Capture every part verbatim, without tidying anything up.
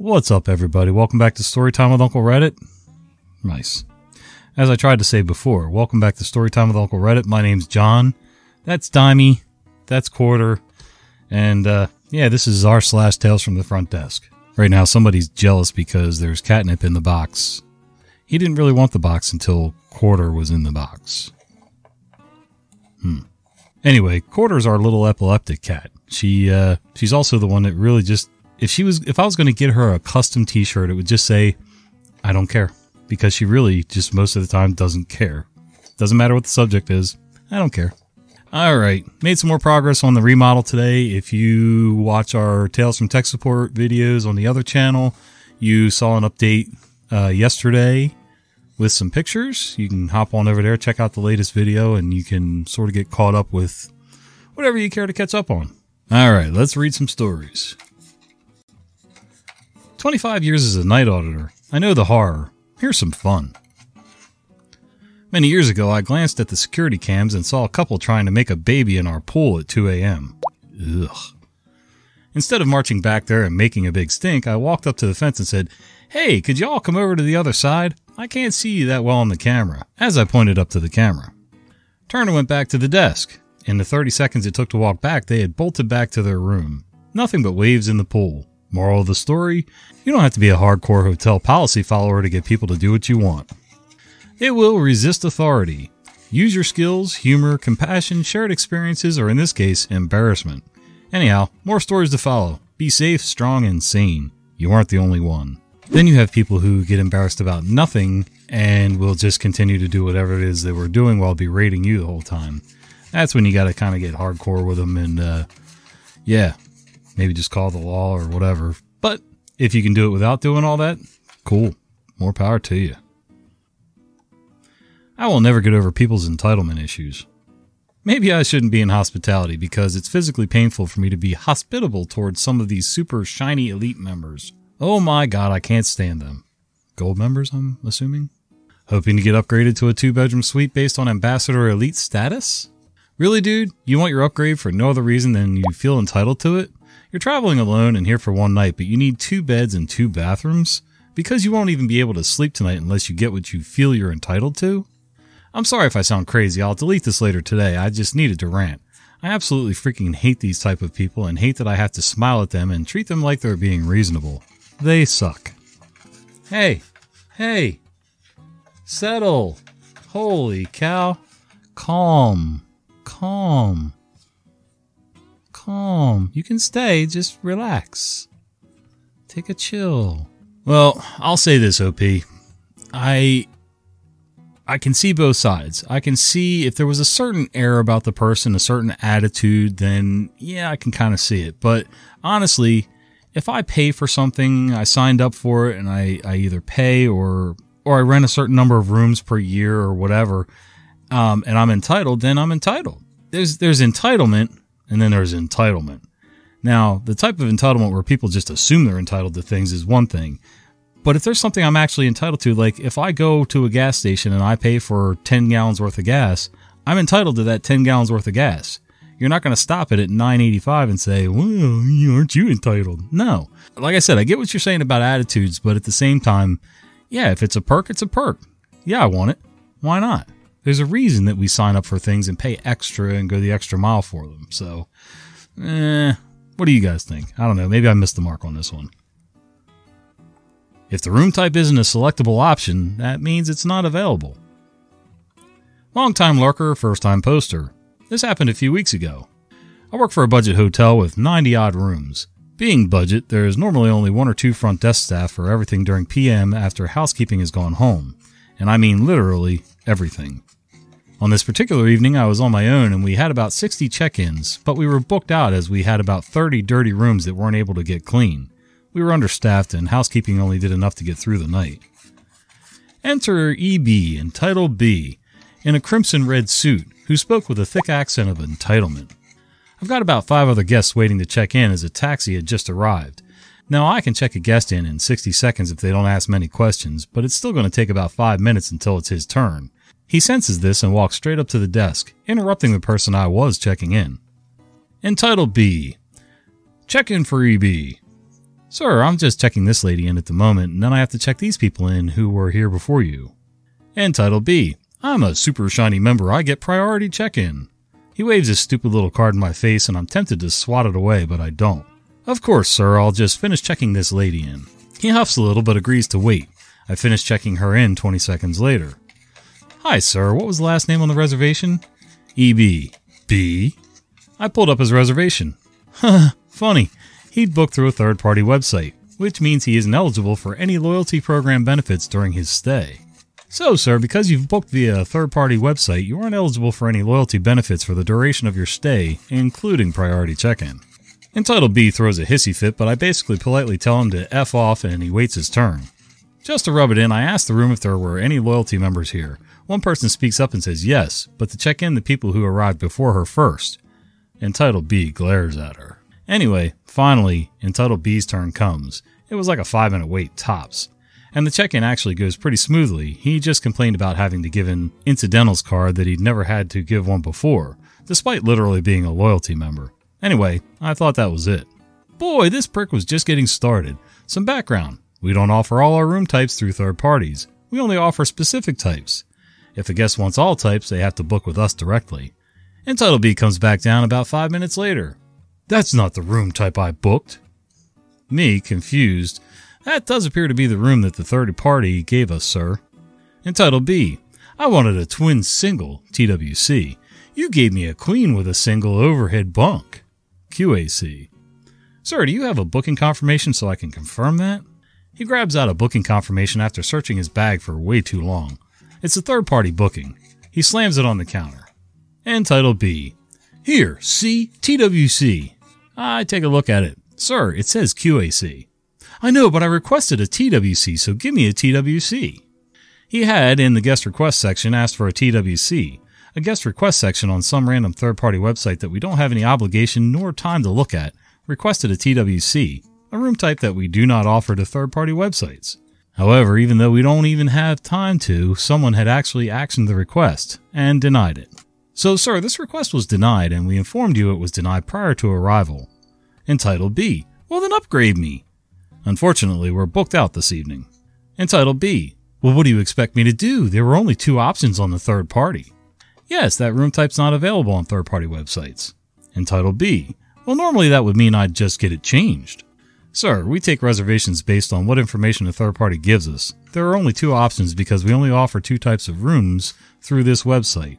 What's up, everybody? Welcome back to Storytime with Uncle Reddit. Nice. As I tried to say before, welcome back to Storytime with Uncle Reddit. My name's John. That's Dimey. That's Quarter. And, uh, yeah, this is our slash Tales from the Front Desk. Right now, somebody's jealous because there's catnip in the box. He didn't really want the box until Quarter was in the box. Hmm. Anyway, Quarter's our little epileptic cat. She, uh, she's also the one that really just... If she was, if I was going to get her a custom t-shirt, it would just say, I don't care. Because she really just most of the time doesn't care. Doesn't matter what the subject is. I don't care. All right. Made some more progress on the remodel today. If you watch our Tales from Tech Support videos on the other channel, you saw an update uh, yesterday with some pictures. You can hop on over there, check out the latest video, and you can sort of get caught up with whatever you care to catch up on. All right. Let's read some stories. twenty-five years as a night auditor. I know the horror. Here's some fun. Many years ago, I glanced at the security cams and saw a couple trying to make a baby in our pool at two a m Ugh. Instead of marching back there and making a big stink, I walked up to the fence and said, "Hey, could y'all come over to the other side? I can't see you that well on the camera," as I pointed up to the camera. Turner went back to the desk. In the thirty seconds it took to walk back, they had bolted back to their room. Nothing but waves in the pool. Moral of the story, you don't have to be a hardcore hotel policy follower to get people to do what you want. It will resist authority. Use your skills, humor, compassion, shared experiences, or in this case, embarrassment. Anyhow, more stories to follow. Be safe, strong, and sane. You aren't the only one. Then you have people who get embarrassed about nothing and will just continue to do whatever it is they were doing while berating you the whole time. That's when you got to kind of get hardcore with them and, uh, yeah. Maybe just call the law or whatever. But if you can do it without doing all that, cool. More power to you. I will never get over people's entitlement issues. Maybe I shouldn't be in hospitality because it's physically painful for me to be hospitable towards some of these super shiny elite members. Oh my god, I can't stand them. Gold members, I'm assuming? Hoping to get upgraded to a two-bedroom suite based on ambassador elite status? Really, dude? You want your upgrade for no other reason than you feel entitled to it? You're traveling alone and here for one night, but you need two beds and two bathrooms? Because you won't even be able to sleep tonight unless you get what you feel you're entitled to? I'm sorry if I sound crazy. I'll delete this later today. I just needed to rant. I absolutely freaking hate these type of people and hate that I have to smile at them and treat them like they're being reasonable. They suck. Hey. Hey. Settle. Holy cow. Calm. Calm. Calm. You can stay. Just relax. Take a chill. Well, I'll say this, O P. I, I can see both sides. I can see if there was a certain air about the person, a certain attitude, then yeah, I can kind of see it. But honestly, if I pay for something, I signed up for it, and I, I either pay or or I rent a certain number of rooms per year or whatever, um, and I'm entitled, then I'm entitled. There's there's entitlement. And then there's entitlement. Now, the type of entitlement where people just assume they're entitled to things is one thing. But if there's something I'm actually entitled to, like if I go to a gas station and I pay for ten gallons worth of gas, I'm entitled to that ten gallons worth of gas. You're not going to stop it at nine eighty-five and say, well, aren't you entitled? No. Like I said, I get what you're saying about attitudes, but at the same time, yeah, if it's a perk, it's a perk. Yeah, I want it. Why not? There's a reason that we sign up for things and pay extra and go the extra mile for them. So, eh, what do you guys think? I don't know. Maybe I missed the mark on this one. If the room type isn't a selectable option, that means it's not available. Long-time lurker, first-time poster. This happened a few weeks ago. I work for a budget hotel with ninety-odd rooms. Being budget, there is normally only one or two front desk staff for everything during P M after housekeeping has gone home. And I mean literally everything. On this particular evening, I was on my own and we had about sixty check-ins, but we were booked out as we had about thirty dirty rooms that weren't able to get clean. We were understaffed and housekeeping only did enough to get through the night. Enter E B in Title B, in a crimson red suit, who spoke with a thick accent of entitlement. I've got about five other guests waiting to check in as a taxi had just arrived. Now, I can check a guest in in sixty seconds if they don't ask many questions, but it's still going to take about five minutes until it's his turn. He senses this and walks straight up to the desk, interrupting the person I was checking in. Entitled B. Check in for E B. Sir, I'm just checking this lady in at the moment, and then I have to check these people in who were here before you. And Title B, I'm a super shiny member, I get priority check-in. He waves his stupid little card in my face, and I'm tempted to swat it away, but I don't. Of course, sir, I'll just finish checking this lady in. He huffs a little, but agrees to wait. I finish checking her in twenty seconds later. Hi, sir, what was the last name on the reservation? E B. B? I pulled up his reservation. Huh, funny. He'd booked through a third-party website, which means he isn't eligible for any loyalty program benefits during his stay. So, sir, because you've booked via a third-party website, you aren't eligible for any loyalty benefits for the duration of your stay, including priority check-in. Entitled B throws a hissy fit, but I basically politely tell him to F off and he waits his turn. Just to rub it in, I asked the room if there were any loyalty members here. One person speaks up and says yes, but to check in the people who arrived before her first. Entitled B glares at her. Anyway, finally, Entitled B's turn comes. It was like a five minute wait tops. And the check-in actually goes pretty smoothly. He just complained about having to give an incidentals card that he'd never had to give one before, despite literally being a loyalty member. Anyway, I thought that was it. Boy, this prick was just getting started. Some background. We don't offer all our room types through third parties. We only offer specific types. If a guest wants all types, they have to book with us directly. Entitled B comes back down about five minutes later. That's not the room type I booked. Me, confused. That does appear to be the room that the third party gave us, sir. Entitled B, I wanted a twin single, T W C. You gave me a queen with a single overhead bunk. Q A C. Sir, do you have a booking confirmation so I can confirm that? He grabs out a booking confirmation after searching his bag for way too long. It's a third-party booking. He slams it on the counter. And Title B. Here, see, T W C. I take a look at it. Sir, it says Q A C. I know, but I requested a T W C, so give me a T W C. He had, in the guest request section, asked for a T W C. A guest request section on some random third-party website that we don't have any obligation nor time to look at, requested a T W C, a room type that we do not offer to third-party websites. However, even though we don't even have time to, someone had actually actioned the request and denied it. So, sir, this request was denied, and we informed you it was denied prior to arrival. Entitled B, well then upgrade me. Unfortunately, we're booked out this evening. Entitled B, well what do you expect me to do? There were only two options on the third party. Yes, that room type's not available on third-party websites. Entitled B, well normally that would mean I'd just get it changed. Sir, we take reservations based on what information a third party gives us. There are only two options because we only offer two types of rooms through this website.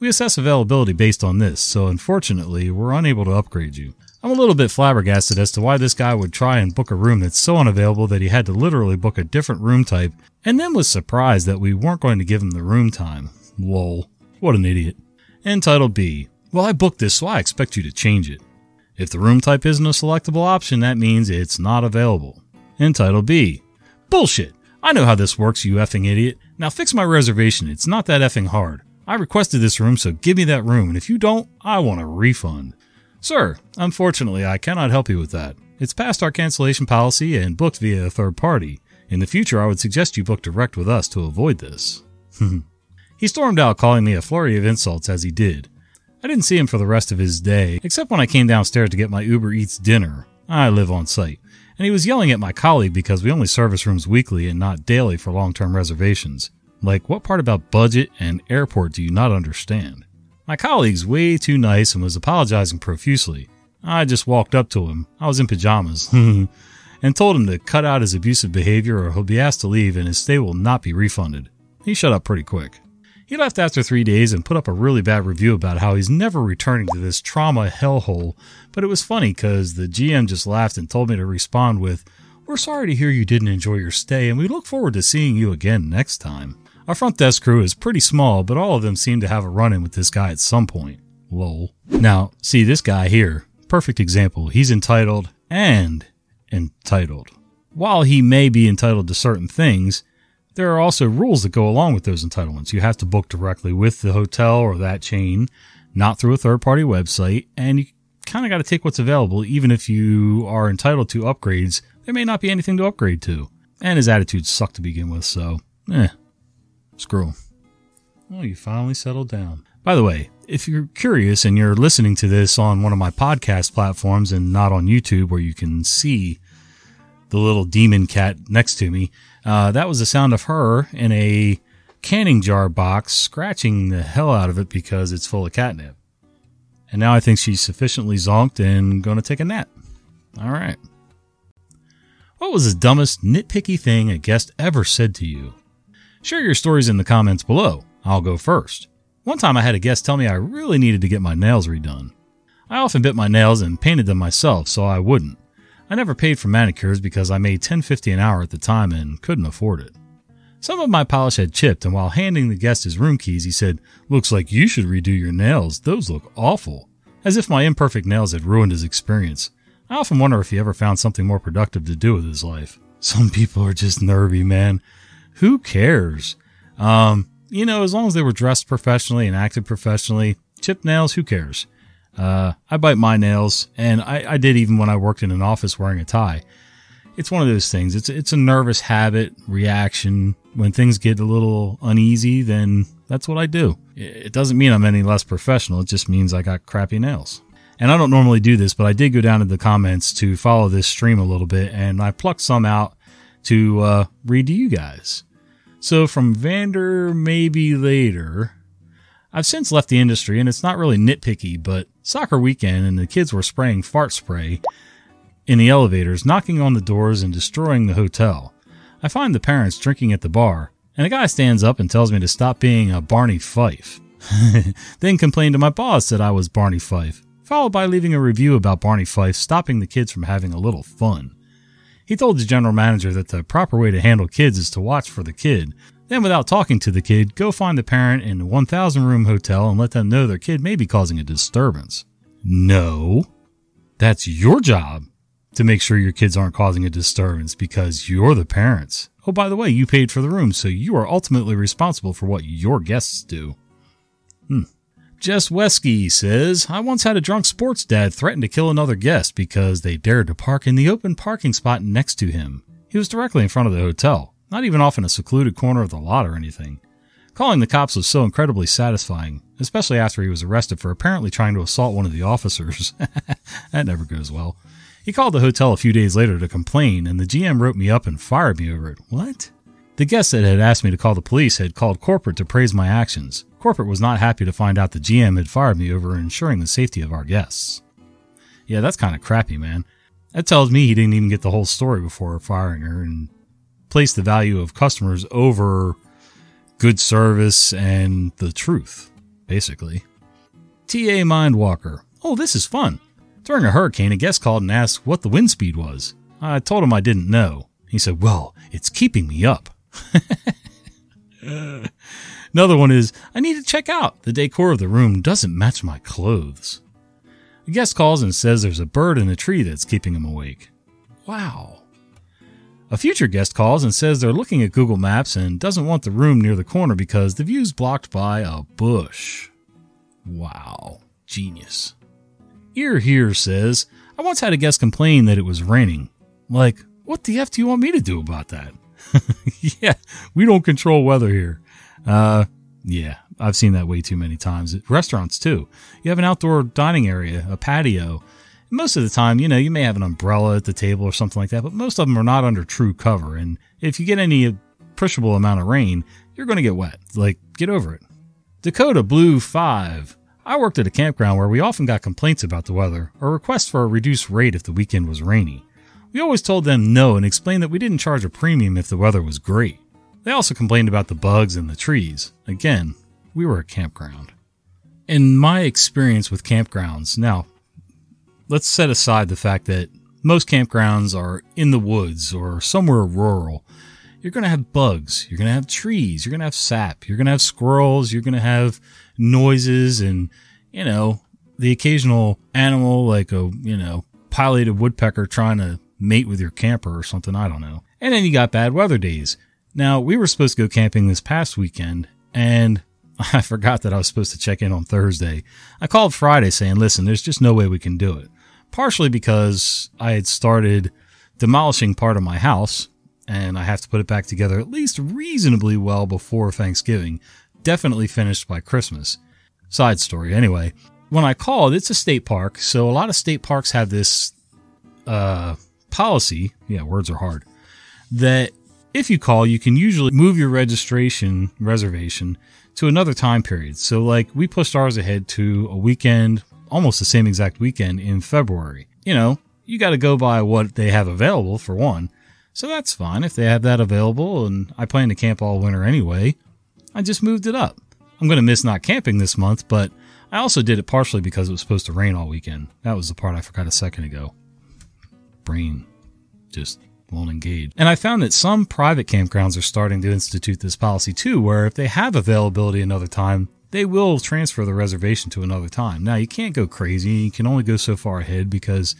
We assess availability based on this, so unfortunately, we're unable to upgrade you. I'm a little bit flabbergasted as to why this guy would try and book a room that's so unavailable that he had to literally book a different room type, and then was surprised that we weren't going to give him the room time. Lol. What an idiot. Entitled B. Well, I booked this, so I expect you to change it. If the room type isn't a selectable option, that means it's not available. Entitled B. Bullshit! I know how this works, you effing idiot. Now fix my reservation, it's not that effing hard. I requested this room, so give me that room, and if you don't, I want a refund. Sir, unfortunately, I cannot help you with that. It's past our cancellation policy and booked via a third party. In the future, I would suggest you book direct with us to avoid this. He stormed out, calling me a flurry of insults as he did. I didn't see him for the rest of his day, except when I came downstairs to get my Uber Eats dinner. I live on site. And he was yelling at my colleague because we only service rooms weekly and not daily for long-term reservations. Like, what part about budget and airport do you not understand? My colleague's way too nice and was apologizing profusely. I just walked up to him, I was in pajamas, and told him to cut out his abusive behavior or he'll be asked to leave and his stay will not be refunded. He shut up pretty quick. He left after three days and put up a really bad review about how he's never returning to this trauma hellhole, but it was funny because the G M just laughed and told me to respond with, "We're sorry to hear you didn't enjoy your stay and we look forward to seeing you again next time." Our front desk crew is pretty small, but all of them seem to have a run-in with this guy at some point. Lol. Now, see this guy here. Perfect example. He's entitled and entitled. While he may be entitled to certain things, there are also rules that go along with those entitlements. You have to book directly with the hotel or that chain, not through a third-party website, and you kind of got to take what's available. Even if you are entitled to upgrades, there may not be anything to upgrade to. And his attitude sucked to begin with, so eh. Screw. Well, you finally settled down. By the way, if you're curious and you're listening to this on one of my podcast platforms and not on YouTube where you can see the little demon cat next to me. Uh, that was the sound of her in a canning jar box scratching the hell out of it because it's full of catnip. And now I think she's sufficiently zonked and going to take a nap. All right. What was the dumbest nitpicky thing a guest ever said to you? Share your stories in the comments below. I'll go first. One time I had a guest tell me I really needed to get my nails redone. I often bit my nails and painted them myself, so I wouldn't. I never paid for manicures because I made ten fifty an hour at the time and couldn't afford it. Some of my polish had chipped, and while handing the guest his room keys, he said, "Looks like you should redo your nails. Those look awful." As if my imperfect nails had ruined his experience. I often wonder if he ever found something more productive to do with his life. Some people are just nervy, man. Who cares? Um, you know, as long as they were dressed professionally and acted professionally, chipped nails, who cares? Uh, I bite my nails, and I, I did even when I worked in an office wearing a tie. It's one of those things. It's it's a nervous habit, reaction. When things get a little uneasy, then that's what I do. It doesn't mean I'm any less professional. It just means I got crappy nails. And I don't normally do this, but I did go down to the comments to follow this stream a little bit, and I plucked some out to uh, read to you guys. So from Vander Maybe Later... I've since left the industry, and it's not really nitpicky, but soccer weekend and the kids were spraying fart spray in the elevators, knocking on the doors and destroying the hotel. I find the parents drinking at the bar, and a guy stands up and tells me to stop being a Barney Fife. Then complained to my boss that I was Barney Fife, followed by leaving a review about Barney Fife stopping the kids from having a little fun. He told the general manager that the proper way to handle kids is to watch for the kid. Then, without talking to the kid, go find the parent in the one thousand room hotel and let them know their kid may be causing a disturbance. No, that's your job to make sure your kids aren't causing a disturbance because you're the parents. Oh, by the way, you paid for the room, so you are ultimately responsible for what your guests do. Hmm. Jess Wesky says, I once had a drunk sports dad threaten to kill another guest because they dared to park in the open parking spot next to him. He was directly in front of the hotel. Not even off in a secluded corner of the lot or anything. Calling the cops was so incredibly satisfying, especially after he was arrested for apparently trying to assault one of the officers. That never goes well. He called the hotel a few days later to complain, and the G M wrote me up and fired me over it. What? The guest that had asked me to call the police had called corporate to praise my actions. Corporate was not happy to find out the G M had fired me over ensuring the safety of our guests. Yeah, that's kind of crappy, man. That tells me he didn't even get the whole story before firing her and place the value of customers over good service and the truth, basically. T A Mindwalker. Oh, this is fun. During a hurricane, a guest called and asked what the wind speed was. I told him I didn't know. He said, well, it's keeping me up. Another one is, I need to check out. The decor of the room doesn't match my clothes. A guest calls and says there's a bird in a tree that's keeping him awake. Wow. A future guest calls and says they're looking at Google Maps and doesn't want the room near the corner because the view's blocked by a bush. Wow. Genius. Ear Here says, I once had a guest complain that it was raining. Like, what the F do you want me to do about that? Yeah, we don't control weather here. Uh, yeah, I've seen that way too many times. At restaurants, too. You have an outdoor dining area, a patio. Most of the time, you know, you may have an umbrella at the table or something like that, but most of them are not under true cover. And if you get any appreciable amount of rain, you're going to get wet. Like, get over it. Dakota Blue five. I worked at a campground where we often got complaints about the weather or requests for a reduced rate if the weekend was rainy. We always told them no and explained that we didn't charge a premium if the weather was great. They also complained about the bugs and the trees. Again, we were a campground. In my experience with campgrounds, now, let's set aside the fact that most campgrounds are in the woods or somewhere rural. You're going to have bugs. You're going to have trees. You're going to have sap. You're going to have squirrels. You're going to have noises and, you know, the occasional animal like a, you know, pileated woodpecker trying to mate with your camper or something. I don't know. And then you got bad weather days. Now, we were supposed to go camping this past weekend, and I forgot that I was supposed to check in on Thursday. I called Friday saying, listen, there's just no way we can do it. Partially because I had started demolishing part of my house, and I have to put it back together at least reasonably well before Thanksgiving. Definitely finished by Christmas. Side story, anyway. When I called, it's a state park, so a lot of state parks have this uh, policy, yeah, words are hard, that if you call, you can usually move your registration reservation to another time period. So like we pushed ours ahead to a weekend, almost the same exact weekend in February. You know, you got to go by what they have available for one. So that's fine if they have that available, and I plan to camp all winter anyway. I just moved it up. I'm going to miss not camping this month, but I also did it partially because it was supposed to rain all weekend. That was the part I forgot a second ago. Brain just won't engage. And I found that some private campgrounds are starting to institute this policy too, where if they have availability another time, they will transfer the reservation to another time. Now, you can't go crazy. You can only go so far ahead because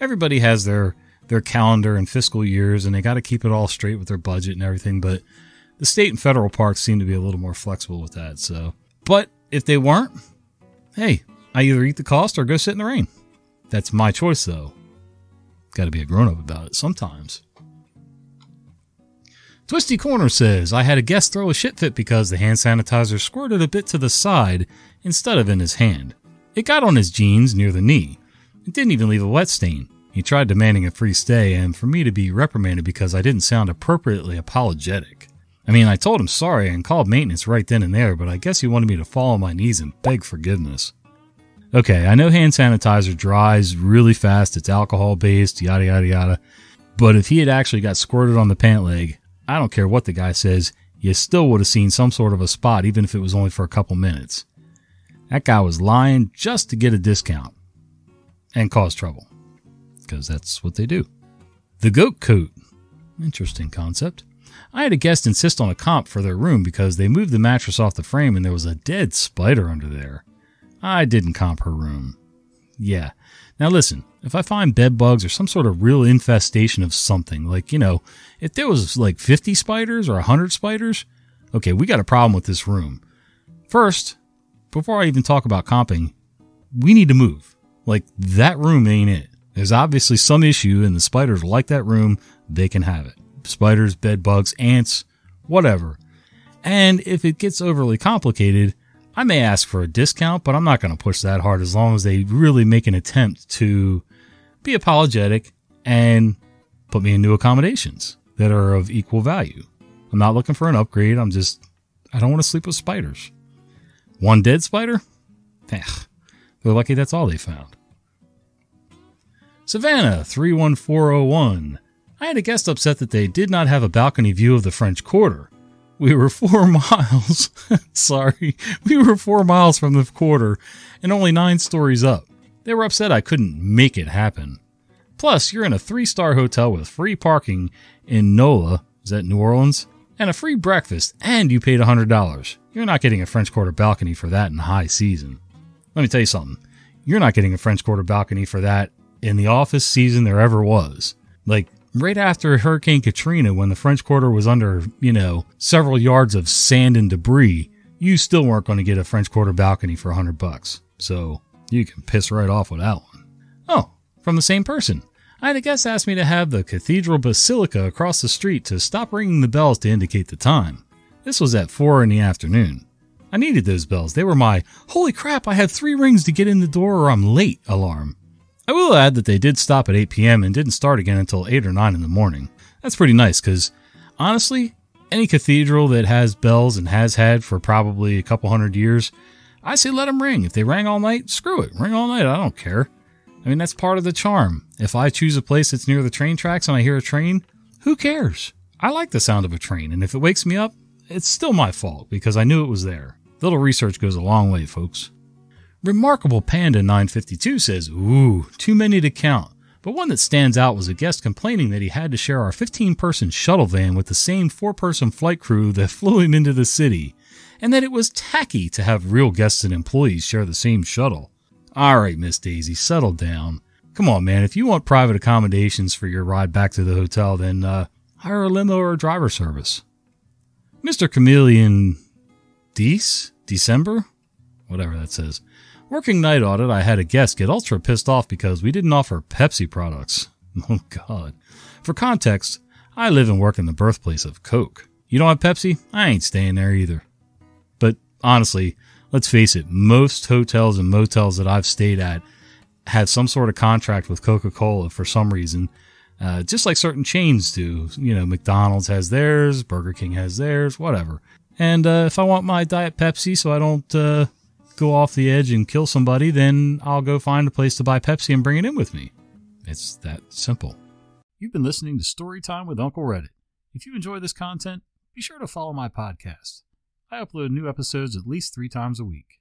everybody has their their calendar and fiscal years, and they got to keep it all straight with their budget and everything. But the state and federal parks seem to be a little more flexible with that. So, but if they weren't, hey, I either eat the cost or go sit in the rain. That's my choice, though. Got to be a grown-up about it sometimes. Twisty Corner says, I had a guest throw a shit fit because the hand sanitizer squirted a bit to the side instead of in his hand. It got on his jeans near the knee. It didn't even leave a wet stain. He tried demanding a free stay and for me to be reprimanded because I didn't sound appropriately apologetic. I mean, I told him sorry and called maintenance right then and there, but I guess he wanted me to fall on my knees and beg forgiveness. Okay, I know hand sanitizer dries really fast. It's alcohol-based, yada, yada, yada. But if he had actually got squirted on the pant leg, I don't care what the guy says, you still would have seen some sort of a spot, even if it was only for a couple minutes. That guy was lying just to get a discount and cause trouble, because that's what they do. The goat coat. Interesting concept. I had a guest insist on a comp for their room because they moved the mattress off the frame and there was a dead spider under there. I didn't comp her room. Yeah. Now listen, if I find bed bugs or some sort of real infestation of something, like, you know, if there was like fifty spiders or one hundred spiders, okay, we got a problem with this room. First, before I even talk about comping, we need to move. Like, that room ain't it. There's obviously some issue and the spiders like that room, they can have it. Spiders, bed bugs, ants, whatever. And if it gets overly complicated, I may ask for a discount, but I'm not going to push that hard as long as they really make an attempt to be apologetic and put me into accommodations that are of equal value. I'm not looking for an upgrade. I'm just, I don't want to sleep with spiders. One dead spider? Eh, they're lucky that's all they found. Savannah, three one four oh one. I had a guest upset that they did not have a balcony view of the French Quarter. We were four miles, sorry, we were four miles from the quarter and only nine stories up. They were upset I couldn't make it happen. Plus, you're in a three-star hotel with free parking in NOLA, is that New Orleans, and a free breakfast, and you paid one hundred dollars. You're not getting a French Quarter balcony for that in high season. Let me tell you something. You're not getting a French Quarter balcony for that in the office season there ever was. Like, right after Hurricane Katrina, when the French Quarter was under, you know, several yards of sand and debris, you still weren't going to get a French Quarter balcony for one hundred bucks. So you can piss right off with that one. Oh, from the same person. I had a guest ask me to have the Cathedral Basilica across the street to stop ringing the bells to indicate the time. This was at four in the afternoon. I needed those bells. They were my, holy crap, I have three rings to get in the door or I'm late alarm. I will add that they did stop at eight p.m. and didn't start again until eight or nine in the morning. That's pretty nice because, honestly, any cathedral that has bells and has had for probably a couple hundred years, I say let them ring. If they rang all night, screw it. Ring all night. I don't care. I mean, that's part of the charm. If I choose a place that's near the train tracks and I hear a train, who cares? I like the sound of a train, and if it wakes me up, it's still my fault because I knew it was there. A little research goes a long way, folks. Remarkable Panda nine fifty-two says, ooh, too many to count. But one that stands out was a guest complaining that he had to share our fifteen-person shuttle van with the same four-person flight crew that flew him into the city, and that it was tacky to have real guests and employees share the same shuttle. All right, Miss Daisy, settle down. Come on, man, if you want private accommodations for your ride back to the hotel, then uh, hire a limo or a driver service. Mister Chameleon Dees? December? Whatever that says. Working night audit, I had a guest get ultra pissed off because we didn't offer Pepsi products. Oh, God. For context, I live and work in the birthplace of Coke. You don't have Pepsi? I ain't staying there either. But honestly, let's face it, most hotels and motels that I've stayed at have some sort of contract with Coca-Cola for some reason Uh, just like certain chains do. You know, McDonald's has theirs, Burger King has theirs, whatever. And uh, if I want my Diet Pepsi so I don't uh, go off the edge and kill somebody, then I'll go find a place to buy Pepsi and bring it in with me. It's that simple. You've been listening to Storytime with Uncle Reddit. If you enjoy this content, be sure to follow my podcast. I upload new episodes at least three times a week.